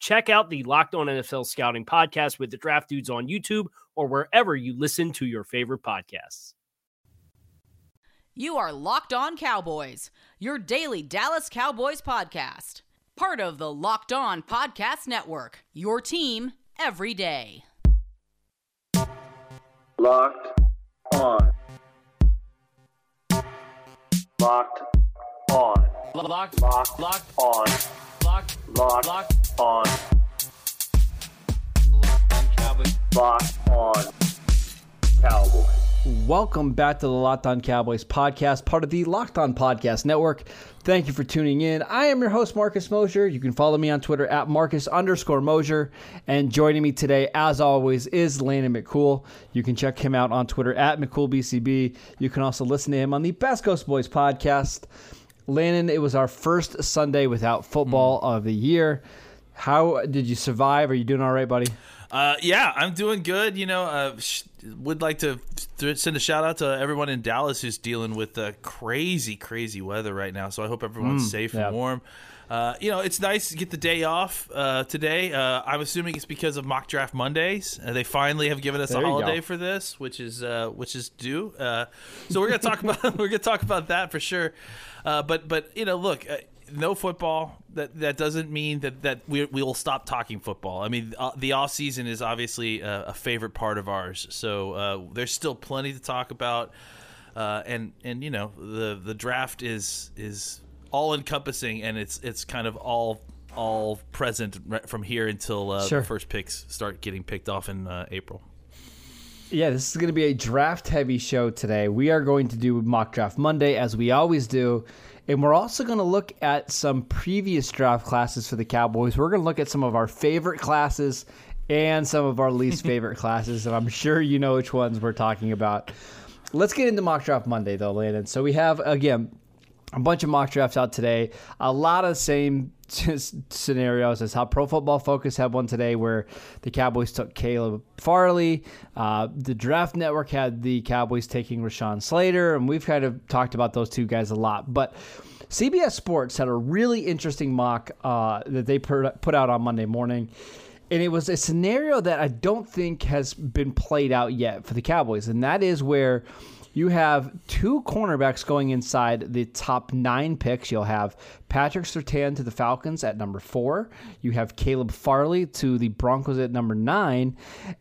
Check out the Locked On NFL Scouting podcast with the Draft Dudes on YouTube or wherever you listen to your favorite podcasts. You are Locked On Cowboys, your daily Dallas Cowboys podcast. Part of the Locked On Podcast Network, your team every day. Locked On. Locked On. Locked On. Locked On. Locked On. Locked On Cowboys. Locked On Cowboys. Welcome back to the Locked On Cowboys podcast, part of the Locked On Podcast Network. Thank you for tuning in. I am your host, Marcus Mosier. You can follow me on Twitter at Marcus_Mosier. And joining me today, as always, is Landon McCool. You can check him out on Twitter at McCoolBCB. You can also listen to him on the Best Coast Boys podcast. Landon, it was our first Sunday without football of the year. How did you survive? Are you doing all right, buddy? Yeah, I'm doing good. You know, would like to send a shout out to everyone in Dallas who's dealing with the crazy weather right now. So I hope everyone's safe and warm. You know, it's nice to get the day off today. I'm assuming it's because of Mock Draft Mondays. They finally have given us a holiday for this, which is due. So we're gonna talk about that for sure. But you know, look. No football. That doesn't mean that we will stop talking football. I mean, the off season is obviously a favorite part of ours. So there's still plenty to talk about, and you know the draft is all encompassing, and it's kind of all present from here until the first picks start getting picked off in April. Yeah, this is going to be a draft heavy show today. We are going to do Mock Draft Monday as we always do. And we're also going to look at some previous draft classes for the Cowboys. We're going to look at some of our favorite classes and some of our least favorite classes, and I'm sure you know which ones we're talking about. Let's get into Mock Draft Monday, though, Landon. So we have, again, a bunch of mock drafts out today. A lot of the same scenarios as how Pro Football Focus had one today where the Cowboys took Caleb Farley. The Draft Network had the Cowboys taking Rashawn Slater, and we've kind of talked about those two guys a lot. But CBS Sports had a really interesting mock that they put out on Monday morning, and it was a scenario that I don't think has been played out yet for the Cowboys, and that is where you have two cornerbacks going inside the top 9 picks. You'll have Patrick Surtain to the Falcons at number 4. You have Caleb Farley to the Broncos at number 9.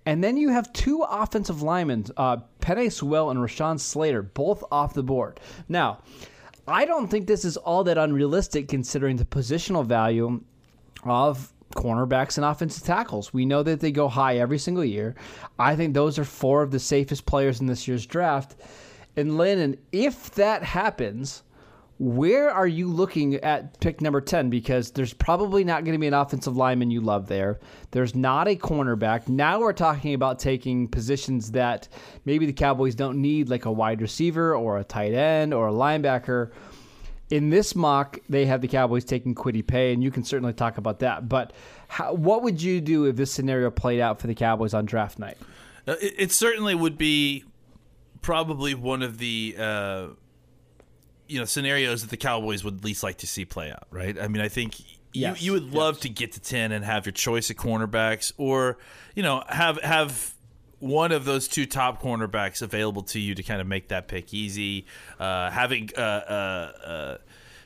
And then you have two offensive linemen, Penei Sewell and Rashawn Slater, both off the board. Now, I don't think this is all that unrealistic considering the positional value of cornerbacks and offensive tackles. We know that they go high every single year. I think those are 4 of the safest players in this year's draft. And Landon, if that happens, where are you looking at pick number 10? Because there's probably not going to be an offensive lineman you love there. There's not a cornerback. Now we're talking about taking positions that maybe the Cowboys don't need, like a wide receiver or a tight end or a linebacker. In this mock, they have the Cowboys taking Kwity Paye, and you can certainly talk about that. But what would you do if this scenario played out for the Cowboys on draft night? It certainly would be probably one of the you know, scenarios that the Cowboys would least like to see play out, right? I mean, I think you would love to get to 10 and have your choice of cornerbacks, or, you know, have one of those two top cornerbacks available to you to kind of make that pick easy. Having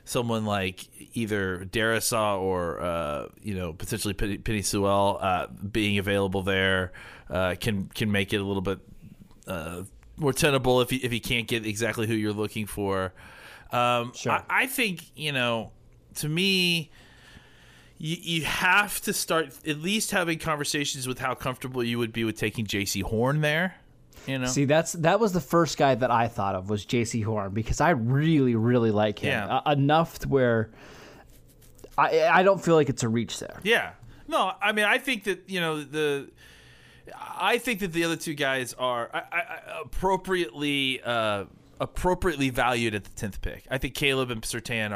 someone like either Darisaw or, you know, potentially Penei Sewell being available there can make it a little bit more tenable if you can't get exactly who you're looking for. Sure. I think, you know, to me, you have to start at least having conversations with how comfortable you would be with taking JC Horn there. You know? See, that was the first guy that I thought of was JC Horn, because I really, really like him enough to where I don't feel like it's a reach there. Yeah. No, I mean, I think that, you know, the other two guys are appropriately valued at the 10th pick. I think Caleb and Surtain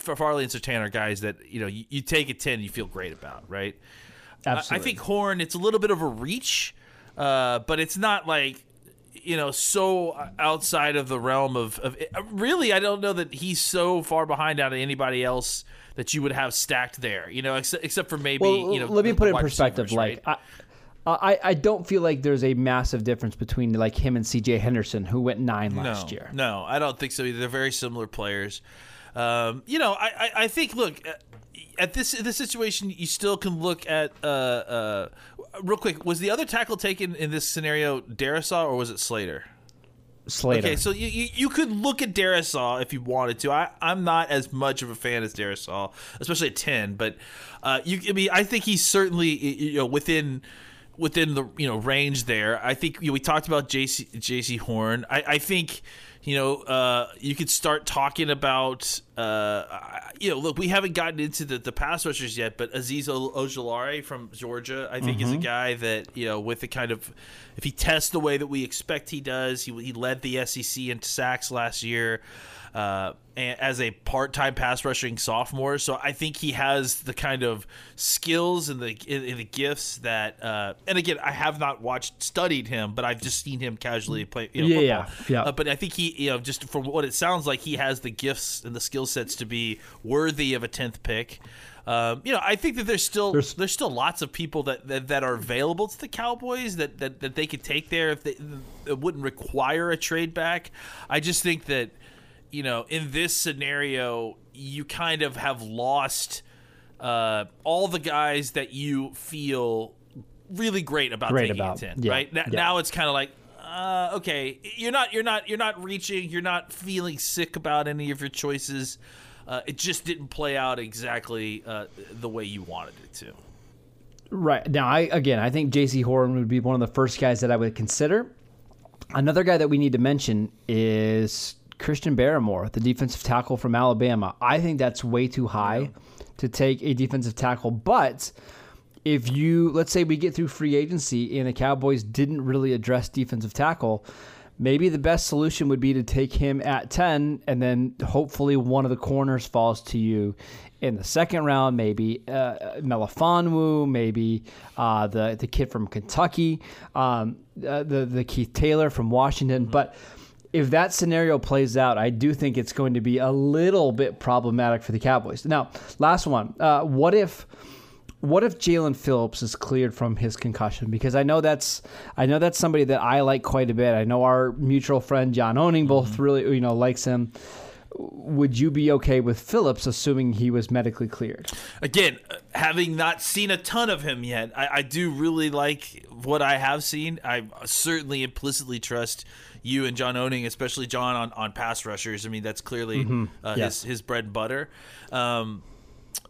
Farley and Surtain are guys that, you know, you take at 10 and you feel great about, right? Absolutely. I think Horn, it's a little bit of a reach. But it's not like, you know, so outside of the realm of it. Really, I don't know that he's so far behind out of anybody else that you would have stacked there, you know, except for maybe, you know. Let me put it in perspective. Like, right? I don't feel like there's a massive difference between, like, him and C.J. Henderson, who went 9 last year. No, I don't think so either. They're very similar players. You know, I think, look, at this situation, you still can look at real quick, was the other tackle taken in this scenario Darisaw or was it Slater? Slater. Okay, so you could look at Darisaw if you wanted to. I'm not as much of a fan as Darisaw, especially at 10. But I think he's certainly, you know, within the, you know, range there. I think, you know, we talked about JC Horn. I think, you know, you could start talking about, you know, look, we haven't gotten into the pass rushers yet, but Azeez Ojulari from Georgia, I think, is a guy that, you know, with the kind of, if he tests the way that we expect he does, he led the SEC in sacks last year as a part-time pass rushing sophomore. So I think he has the kind of skills and the gifts that, and again, I have not studied him, but I've just seen him casually play, you know, football. But I think he, you know, just from what it sounds like, he has the gifts and the skill sets to be worthy of a 10th pick. You know, I think that there's still lots of people that are available to the Cowboys that they could take there if it wouldn't require a trade back. I just think that, you know, in this scenario, you kind of have lost all the guys that you feel really great about taking at 10. Yeah. Right now it's kind of like, okay, you're not reaching, you're not feeling sick about any of your choices. It just didn't play out exactly the way you wanted it to. Right now, I think JC Horn would be one of the first guys that I would consider. Another guy that we need to mention is Christian Barrymore, the defensive tackle from Alabama. I think that's way too high to take a defensive tackle, but if you, let's say we get through free agency and the Cowboys didn't really address defensive tackle, maybe the best solution would be to take him at 10, and then hopefully one of the corners falls to you in the second round, maybe Melifonwu, maybe the kid from Kentucky, the Keith Taylor from Washington. Mm-hmm. But if that scenario plays out, I do think it's going to be a little bit problematic for the Cowboys. Now, last one. What if Jalen Phillips is cleared from his concussion? Because I know that's somebody that I like quite a bit. I know our mutual friend John Owning both really, you know, likes him. Would you be okay with Phillips, assuming he was medically cleared? Again, having not seen a ton of him yet, I do really like what I have seen. I certainly implicitly trust you and John Owning, especially John on pass rushers. I mean, that's clearly his bread and butter.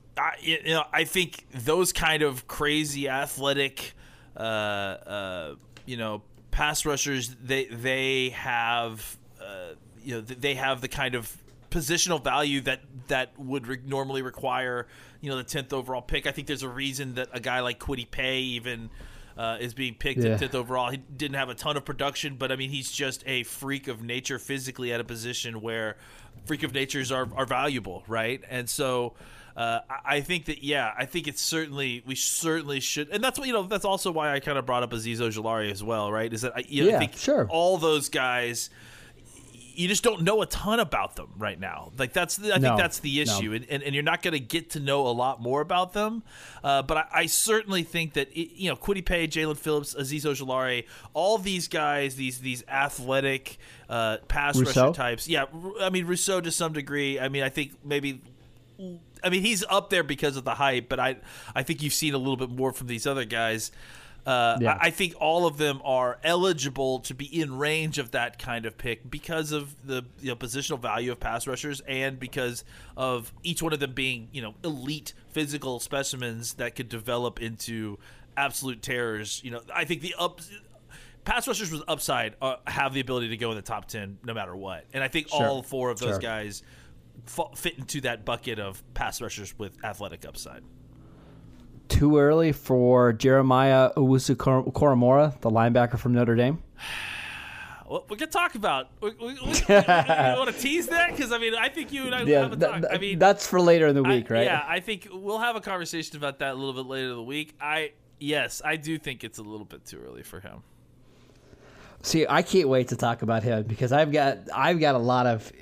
I think those kind of crazy athletic, you know, pass rushers, they have, you know, they have the kind of positional value that would normally require, you know, the 10th overall pick. I think there's a reason that a guy like Kwity Paye even is being picked at 10th overall. He didn't have a ton of production, but I mean, he's just a freak of nature physically at a position where freak of natures are valuable, right? And so, I think that, I think it's certainly, we certainly should, and that's what, you know, that's also why I kind of brought up Azeez Ojulari as well, right? Is that I think all those guys, you just don't know a ton about them right now. Like that's, I think that's the issue, and you're not going to get to know a lot more about them. But I certainly think that Kwity Paye, Jalen Phillips, Azeez Ojulari, all these guys, these athletic pass rusher types. Yeah, I mean Rousseau to some degree. I mean I think maybe. I mean he's up there because of the hype, but I think you've seen a little bit more from these other guys. I think all of them are eligible to be in range of that kind of pick because of the positional value of pass rushers and because of each one of them being elite physical specimens that could develop into absolute terrors. I think the pass rushers with upside have the ability to go in the top 10 no matter what, and I think all four of those guys fit into that bucket of pass rushers with athletic upside. Too early for Jeremiah Owusu-Koromora, the linebacker from Notre Dame? Well, we could talk about. We want to tease that because I think you and I have a talk. That's for later in the week, right? Yeah, I think we'll have a conversation about that a little bit later in the week. I do think it's a little bit too early for him. See, I can't wait to talk about him because I've got a lot of.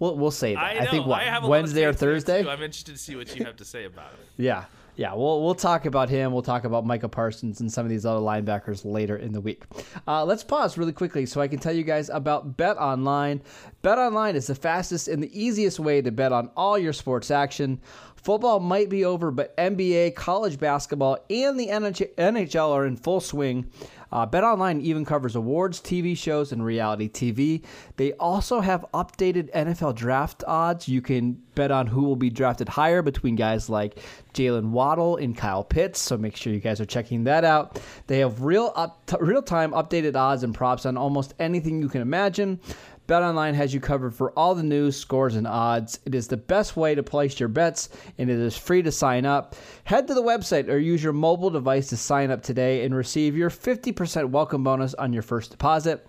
We'll say that. I think Wednesday or Thursday. I'm interested to see what you have to say about it. Yeah, we'll talk about him. We'll talk about Micah Parsons and some of these other linebackers later in the week. Let's pause really quickly so I can tell you guys about BetOnline. BetOnline is the fastest and the easiest way to bet on all your sports action. Football might be over, but NBA, college basketball, and the NHL are in full swing. BetOnline even covers awards, TV shows, and reality TV. They also have updated NFL draft odds. You can bet on who will be drafted higher between guys like Jalen Waddle and Kyle Pitts, so make sure you guys are checking that out. They have real-time updated odds and props on almost anything you can imagine. BetOnline has you covered for all the news, scores, and odds. It is the best way to place your bets, and it is free to sign up. Head to the website or use your mobile device to sign up today and receive your 50% welcome bonus on your first deposit.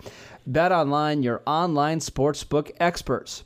BetOnline, your online sportsbook experts.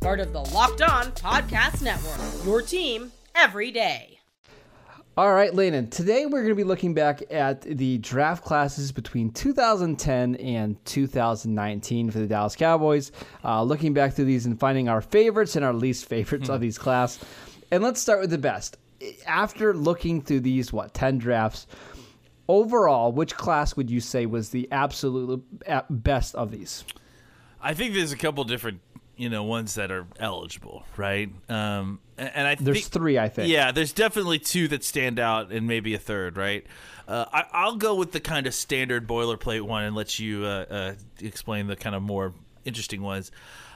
part of the Locked On Podcast Network, your team every day. All right, Landon, today we're going to be looking back at the draft classes between 2010 and 2019 for the Dallas Cowboys, looking back through these and finding our favorites and our least favorites of these class. And let's start with the best. After looking through these, 10 drafts, overall, which class would you say was the absolute best of these? I think there's a couple different ones that are eligible, right? And there's three, I think. Yeah, there's definitely two that stand out and maybe a third, right? I'll go with the kind of standard boilerplate one and let you explain the kind of more interesting ones.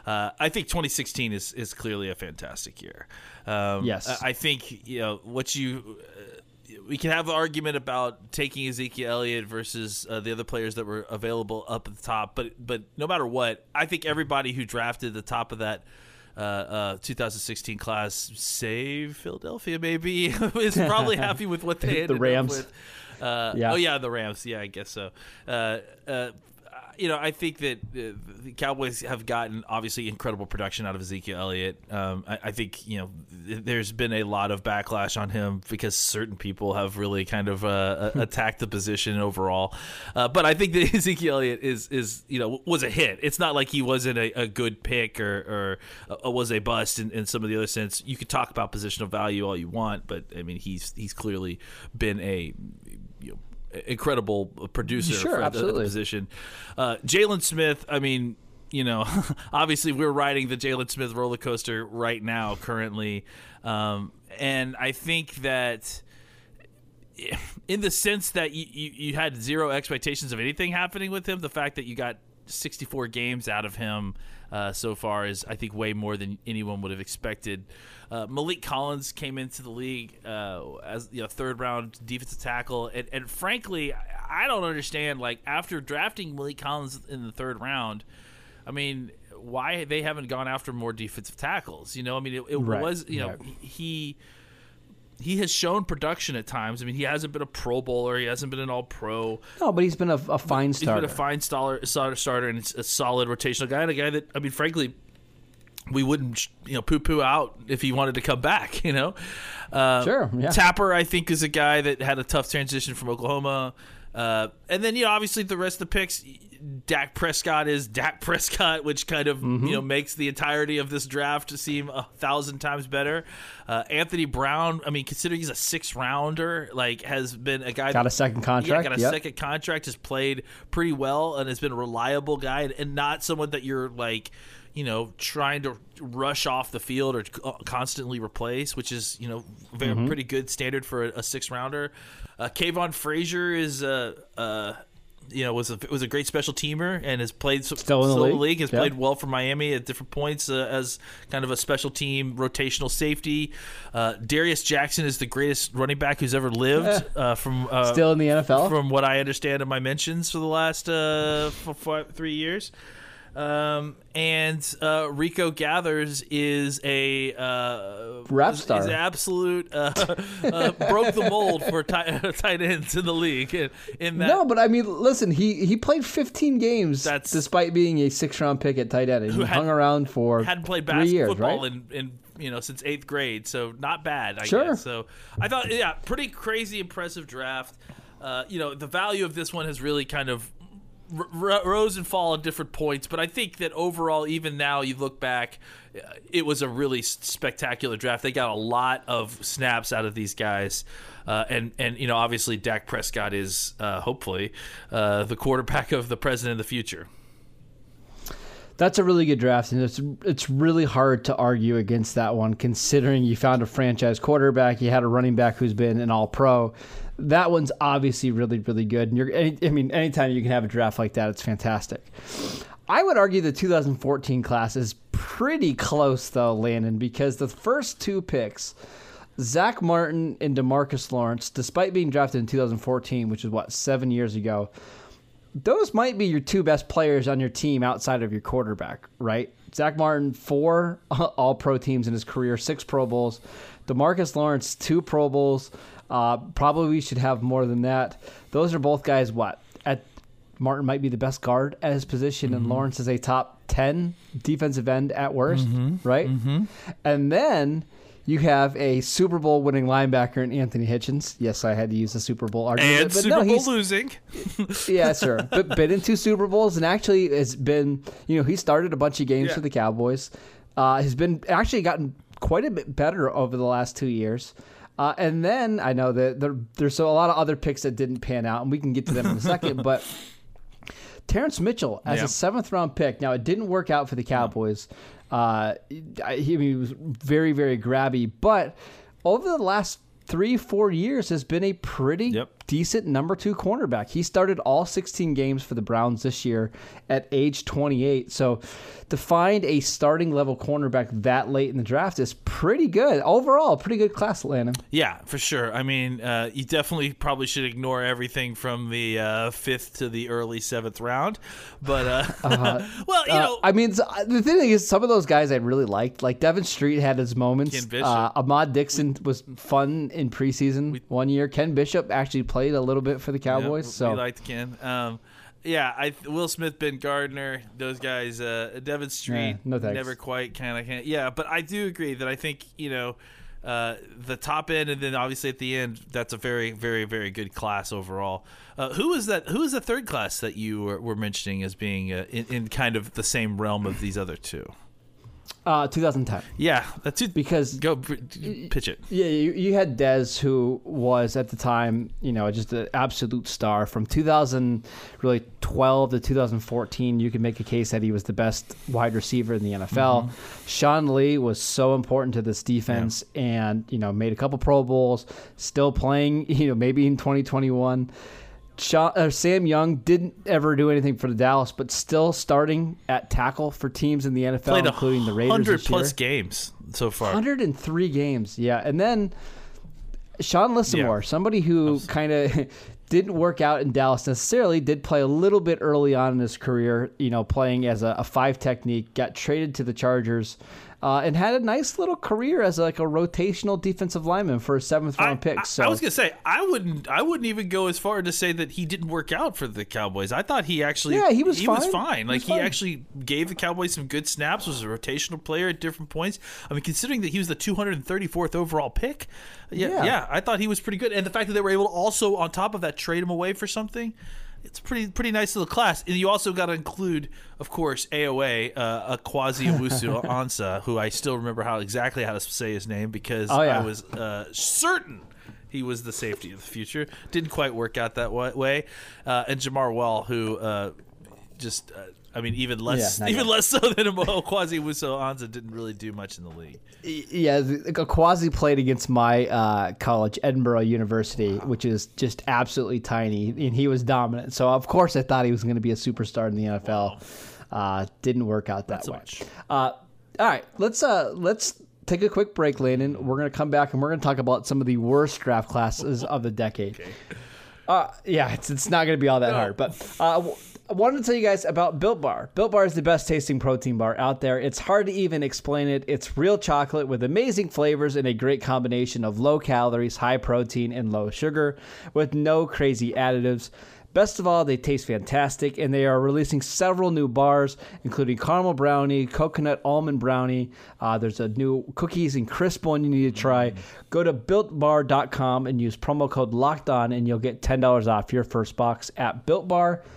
I think 2016 is clearly a fantastic year. Yes. I think, we can have an argument about taking Ezekiel Elliott versus the other players that were available up at the top, but no matter what, I think everybody who drafted the top of that 2016 class, save Philadelphia maybe, is probably happy with what they ended up with. Yeah. Oh yeah, the Rams. Yeah, I guess so. I think that the Cowboys have gotten obviously incredible production out of Ezekiel Elliott. I think there's been a lot of backlash on him because certain people have really kind of attacked the position overall. But I think that Ezekiel Elliott was a hit. It's not like he wasn't a good pick or was a bust in some of the other sense. You could talk about positional value all you want, but he's clearly been a incredible producer for the position. Jalen Smith, obviously we're riding the Jalen Smith roller coaster right now currently. And I think that in the sense that you had zero expectations of anything happening with him, the fact that you got 64 games out of him so far is, I think, way more than anyone would have expected. Maliek Collins came into the league as third-round defensive tackle, and frankly, I don't understand. After drafting Maliek Collins in the third round, why they haven't gone after more defensive tackles. You know, I mean, it was, you know, he has shown production at times. I mean, he hasn't been a Pro Bowler. He hasn't been an All-Pro. No, but he's been a fine starter. He's been a fine starter and a solid rotational guy, and a guy that, I mean, frankly, we wouldn't, you know, poo-poo out if he wanted to come back, you know? Sure, yeah. Tapper, I think, is a guy that had a tough transition from Oklahoma. And then, you know, obviously the rest of the picks, Dak Prescott is Dak Prescott, which kind of, you know, makes the entirety of this draft seem 1,000 times better. Anthony Brown, I mean, considering he's a 6th rounder, like, has been a guy. Got a second contract. Yeah, got a second contract, has played pretty well and has been a reliable guy and not someone that you're, like, you know, trying to rush off the field or constantly replace, which is, you know, very, pretty good standard for a 6th rounder. Kayvon Frazier is, you know, was a great special teamer and has played still in the league. Has played well for Miami at different points as kind of a special team rotational safety. Darius Jackson is the greatest running back who's ever lived. From still in the NFL, from what I understand of my mentions for the last 3 years. And Rico Gathers is a rap star. Is an absolute broke the mold for tight ends in the league. In that, no, but I mean, listen, he played 15 games despite being a 6th round pick at tight end. And he hung around for hadn't played basketball right? in you know since 8th grade, so not bad. I guess. So I thought, yeah, pretty crazy, impressive draft. You know, the value of this one has really kind of rose and fall at different points, but I think that overall, even now, you look back, it was a really spectacular draft. They got a lot of snaps out of these guys, and you know, obviously, Dak Prescott is hopefully the quarterback of the present and the future. That's a really good draft, and it's really hard to argue against that one, considering you found a franchise quarterback, you had a running back who's been an All-Pro. That one's obviously really, really good. And anytime you can have a draft like that, it's fantastic. I would argue the 2014 class is pretty close, though, Landon, because the first 2 picks, Zach Martin and DeMarcus Lawrence, despite being drafted in 2014, which is, 7 years ago, those might be your 2 best players on your team outside of your quarterback, right? Zach Martin, 4 all-pro teams in his career, 6 Pro Bowls. DeMarcus Lawrence, 2 Pro Bowls. Probably we should have more than that. Those are both guys, Martin might be the best guard at his position, and Lawrence is a top 10 defensive end at worst, right? And then you have a Super Bowl winning linebacker in Anthony Hitchens. Yes, I had to use the Super Bowl argument. And Bowl losing. Yeah, sure. But been in 2 Super Bowls and actually has been, you know, he started a bunch of games for the Cowboys. Has been actually gotten quite a bit better over the last 2 years. And then I know that there's a lot of other picks that didn't pan out, and we can get to them in a second, but Terrence Mitchell as a 7th round pick. Now, it didn't work out for the Cowboys. He was very, very grabby, but over the last 3-4 years has been a pretty decent number 2 cornerback. He started all 16 games for the Browns this year at age 28. So to find a starting level cornerback that late in the draft is pretty good. Overall, pretty good class, Landon. Yeah, for sure. I mean, you definitely probably should ignore everything from the 5th to the early 7th round. But, well, you know. I mean, the thing is, some of those guys I really liked. Like, Devin Street had his moments. Ken Bishop. Ahmad Dixon was fun in preseason 1 year. Ken Bishop actually played a little bit for the Cowboys. Yeah, so we liked Ken. Yeah, Will Smith, Ben Gardner, those guys, Devin Street, never quite kind of. Yeah, but I do agree that I think, you know, the top end and then obviously at the end, that's a very, very, very good class overall. Who is the third class that you were mentioning as being in kind of the same realm of these other two? 2010. Yeah, that's it. Because go pitch it. Yeah, you had Dez, who was at the time, you know, just an absolute star. From 2012 to 2014, you could make a case that he was the best wide receiver in the NFL. Sean Lee was so important to this defense, and you know, made a couple Pro Bowls. Still playing, you know, maybe in 2021. Sam Young didn't ever do anything for the Dallas, but still starting at tackle for teams in the NFL, played including the Raiders. 100-plus games so far. 103 games, yeah. And then Sean Lissimore, somebody who kind of didn't work out in Dallas necessarily, did play a little bit early on in his career, you know, playing as a five technique, got traded to the Chargers, and had a nice little career as like a rotational defensive lineman for a seventh-round pick. So I was going to say, I wouldn't even go as far to say that he didn't work out for the Cowboys. I thought he actually he was fine. Like he actually gave the Cowboys some good snaps, was a rotational player at different points. I mean, considering that he was the 234th overall pick, yeah, I thought he was pretty good. And the fact that they were able to also, on top of that, trade him away for something, it's pretty nice little class. And you also got to include, of course, AOA, Akwasi Owusu-Ansah, who I still remember exactly how to say his name because I was certain he was the safety of the future. Didn't quite work out that way. And Jamar Wall, who even less so than Akwasi Owusu-Ansah didn't really do much in the league. Yeah, Akwasi played against my college, Edinburgh University, which is just absolutely tiny, and he was dominant. So, of course, I thought he was going to be a superstar in the NFL. Wow. Didn't work out that way. All right, let's take a quick break, Landon. We're going to come back, and we're going to talk about some of the worst draft classes of the decade. Okay. It's not going to be all that hard, but... I wanted to tell you guys about Built Bar. Built Bar is the best tasting protein bar out there. It's hard to even explain it. It's real chocolate with amazing flavors and a great combination of low calories, high protein, and low sugar with no crazy additives. Best of all, they taste fantastic, and they are releasing several new bars, including caramel brownie, coconut almond brownie. There's a new cookies and crisp one you need to try. Go to BuiltBar.com and use promo code LOCKEDON, and you'll get $10 off your first box at BuiltBar.com.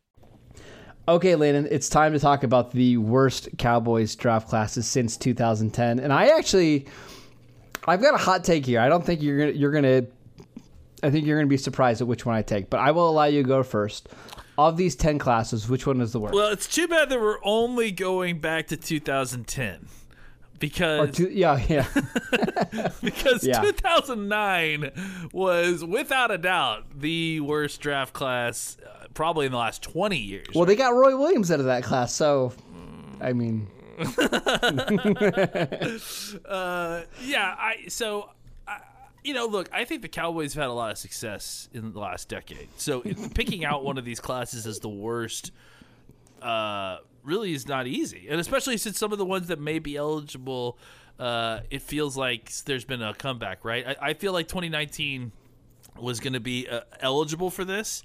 Okay, Landon, it's time to talk about the worst Cowboys draft classes since 2010. And I've got a hot take here. I don't think I think you're gonna be surprised at which one I take, but I will allow you to go first. Of these 10 classes, which one is the worst? Well, it's too bad that we're only going back to 2010 because 2009 was without a doubt the worst draft class probably in the last 20 years. Well, they got Roy Williams out of that class, so, I mean. I think the Cowboys have had a lot of success in the last decade. So picking out one of these classes as the worst really is not easy. And especially since some of the ones that may be eligible, it feels like there's been a comeback, right? I feel like 2019 was going to be eligible for this.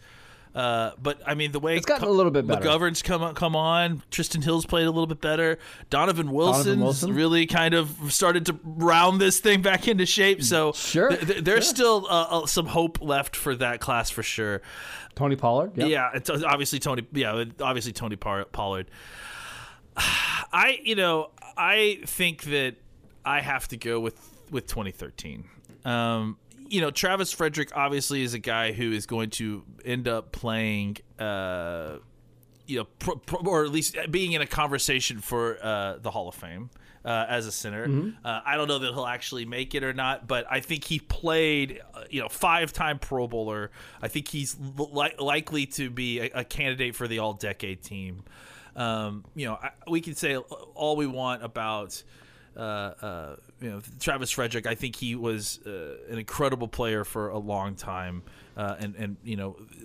But I mean, the way it's gotten a little bit better. McGovern's come on. Tristan Hill's played a little bit better. Donovan Wilson really kind of started to round this thing back into shape. So there's still some hope left for that class for sure. Tony Pollard, obviously Tony Pollard. I think that I have to go with 2013. Travis Frederick obviously is a guy who is going to end up playing, or at least being in a conversation for the Hall of Fame as a center. Mm-hmm. I don't know that he'll actually make it or not, but I think he played, five-time Pro Bowler. I think he's likely to be a candidate for the All-Decade team. We can say all we want about Travis Frederick. I think he was an incredible player for a long time, and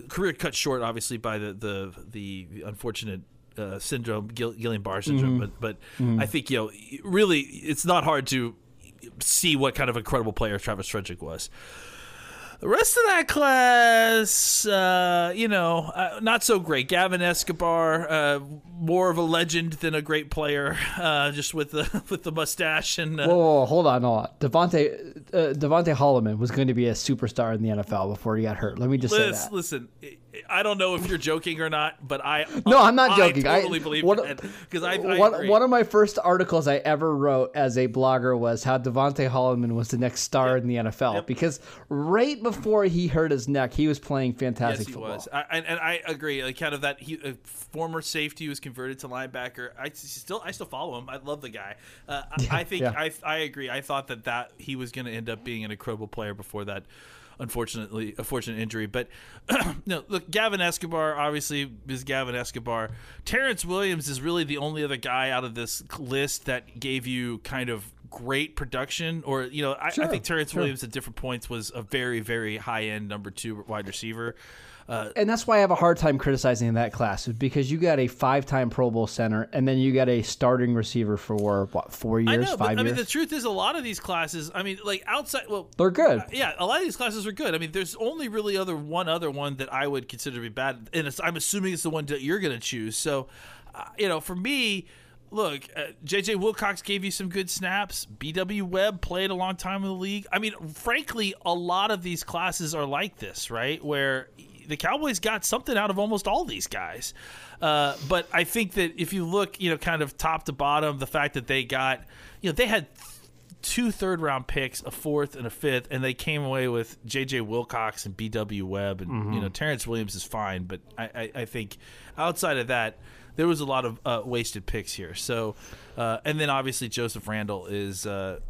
career cut short obviously by the unfortunate syndrome, Guillain-Barré syndrome. Mm-hmm. But I think really it's not hard to see what kind of incredible player Travis Frederick was. The rest of that class, not so great. Gavin Escobar, more of a legend than a great player, just with the mustache. And hold on. Devonte Holloman was going to be a superstar in the NFL before he got hurt. Let me just say that. Listen, I don't know if you're joking or not, but I'm not joking. I totally believe that, because I agree. One of my first articles I ever wrote as a blogger was how Devonte Holloman was the next star in the NFL, because right before he hurt his neck, he was playing fantastic football. Yes, he was. And I agree. Like, kind of that a former safety was converted to linebacker. I still follow him. I love the guy. I agree. I thought that he was going to end up being an incredible player before that. Unfortunately, a fortunate injury. But no, look, Gavin Escobar obviously is Gavin Escobar. Terrence Williams is really the only other guy out of this list that gave you kind of great production. Or, you know, I think Terrence Williams at different points was a very, very high end number 2 wide receiver. And that's why I have a hard time criticizing that class, because you got a 5-time Pro Bowl center, and then you got a starting receiver for what, 4 years, years? I mean, the truth is, a lot of these classes, I mean, like outside, well, they're good. Yeah, a lot of these classes are good. I mean, there's only really one other one that I would consider to be bad, and I'm assuming it's the one that you're going to choose. So, you know, for me, look, J.J. Wilcox gave you some good snaps. B.W. Webb played a long time in the league. I mean, frankly, a lot of these classes are like this, right? Where the Cowboys got something out of almost all these guys. But I think that if you look, you know, kind of top to bottom, the fact that they got, you know, they had 2 third-round picks, a 4th and a 5th, and they came away with J.J. Wilcox and B.W. Webb. And, you know, Terrence Williams is fine. But I think outside of that, there was a lot of wasted picks here. So, and then obviously Joseph Randall is, you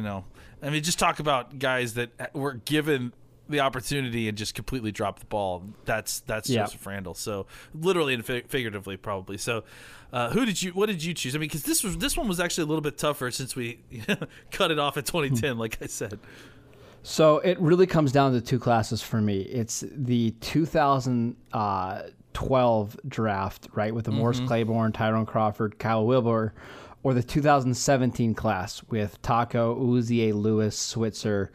know, I mean, just talk about guys that were given the opportunity and just completely drop the ball. That's Joseph Randall. So literally and figuratively, probably. So what did you choose? I mean, cause this one was actually a little bit tougher since we cut it off at 2010, like I said. So it really comes down to 2 classes for me. It's the 2012 draft, right? With the Morris Claiborne, Tyrone Crawford, Kyle Wilbur, or the 2017 class with Taco, Uzie, Lewis, Switzer,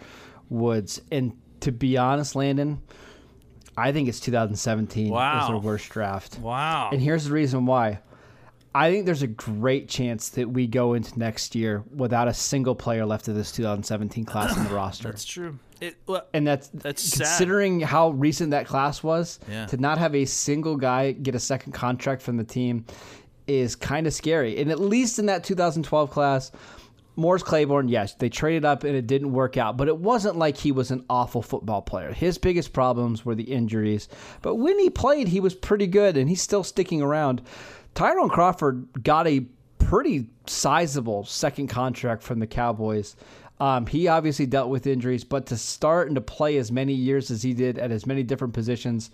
Woods, and, to be honest, Landon, I think it's 2017 is their worst draft. Wow. And here's the reason why. I think there's a great chance that we go into next year without a single player left of this 2017 class on the roster. That's true. And that's considering how recent that class was, to not have a single guy get a second contract from the team is kind of scary. And at least in that 2012 class, Morris Claiborne, yes, they traded up and it didn't work out, but it wasn't like he was an awful football player. His biggest problems were the injuries, but when he played, he was pretty good, and he's still sticking around. Tyrone Crawford got a pretty sizable second contract from the Cowboys. He obviously dealt with injuries, but to start and to play as many years as he did at as many different positions,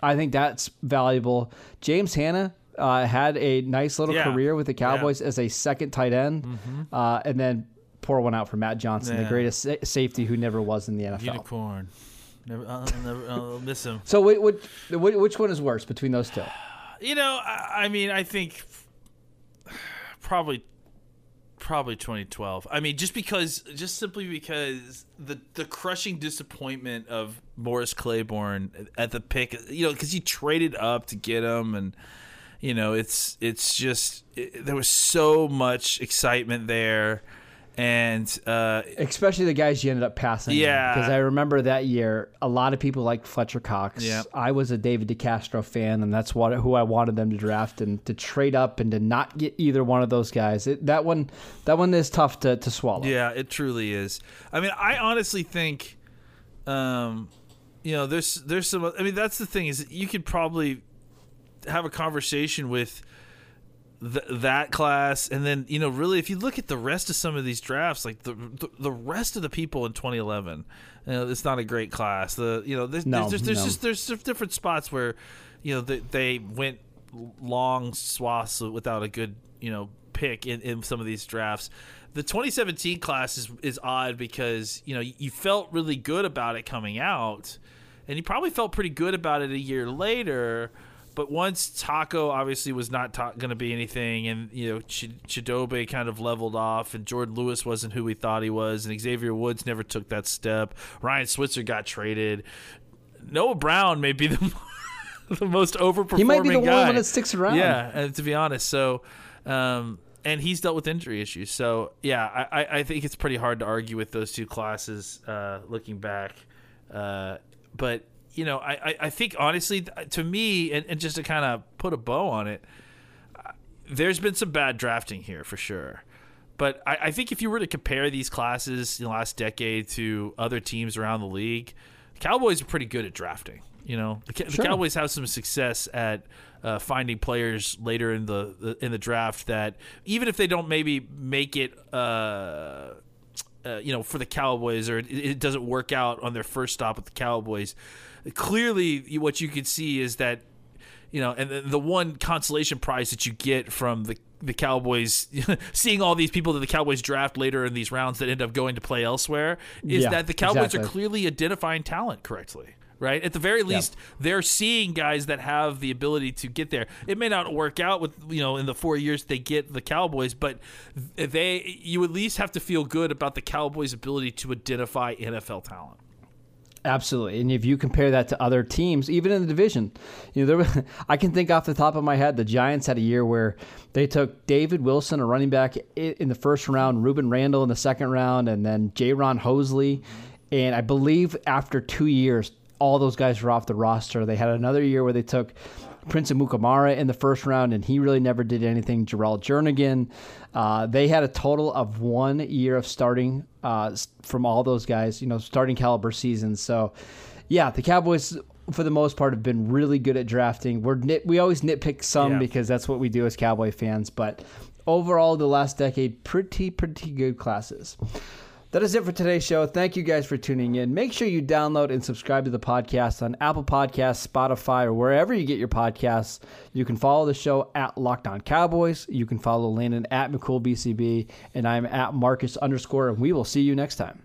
I think that's valuable. James Hanna had a nice little career with the Cowboys as a second tight end, and then pour one out for Matt Johnson, the greatest safety who never was in the NFL. Unicorn. I'll miss him. So which one is worse between those two? You know, I mean, I think probably 2012. I mean, just simply because the crushing disappointment of Morris Claiborne at the pick, you know, because he traded up to get him, and you know, it's just there was so much excitement there, and especially the guys you ended up passing. Yeah, because I remember that year, a lot of people liked Fletcher Cox. Yeah. I was a David DeCastro fan, and that's who I wanted them to draft, and to trade up and to not get either one of those guys. That one is tough to swallow. Yeah, it truly is. I mean, I honestly think, you know, there's some. I mean, that's the thing is you could probably have a conversation with that class, and then, you know, really if you look at the rest of some of these drafts, like the rest of the people in 2011, you know, it's not a great class. There's different spots where, you know, they went long swaths without a good, you know, pick in some of these drafts. The 2017 class is odd because, you know, you felt really good about it coming out, and you probably felt pretty good about it a year later. But once Taco obviously was not going to be anything, and, you know, Chidobe kind of leveled off, and Jordan Lewis wasn't who we thought he was, and Xavier Woods never took that step. Ryan Switzer got traded. Noah Brown may be the most overperforming guy. He might be the one that sticks around. Yeah, and to be honest. So, and he's dealt with injury issues. So, yeah, I think it's pretty hard to argue with those two classes looking back. But you know, I think honestly, to me, and just to kind of put a bow on it, there's been some bad drafting here for sure. But I think if you were to compare these classes in the last decade to other teams around the league, the Cowboys are pretty good at drafting. You know, the Cowboys have some success at finding players later in the draft that, even if they don't maybe make it, you know, for the Cowboys, or it doesn't work out on their first stop with the Cowboys, clearly what you could see is that, you know, and the one consolation prize that you get from the Cowboys seeing all these people that the Cowboys draft later in these rounds that end up going to play elsewhere is that the Cowboys are clearly identifying talent correctly, right? At the very least, they're seeing guys that have the ability to get there. It may not work out with, you know, in the 4 years they get the Cowboys, but you at least have to feel good about the Cowboys' ability to identify NFL talent. Absolutely. And if you compare that to other teams, even in the division, you know, I can think off the top of my head, the Giants had a year where they took David Wilson, a running back, in the first round, Ruben Randall in the second round, and then Jaron Hosley. And I believe after 2 years, all those guys were off the roster. They had another year where they took Prince of Mukamara in the first round, and he really never did anything. Jarrell Jernigan. They had a total of 1 year of starting from all those guys, you know, starting caliber seasons. So, yeah, the Cowboys, for the most part, have been really good at drafting. We always nitpick some because that's what we do as Cowboy fans. But overall, the last decade, pretty good classes. That is it for today's show. Thank you guys for tuning in. Make sure you download and subscribe to the podcast on Apple Podcasts, Spotify, or wherever you get your podcasts. You can follow the show at Locked On Cowboys. You can follow Landon at McCoolBCB, and I'm at Marcus_, and we will see you next time.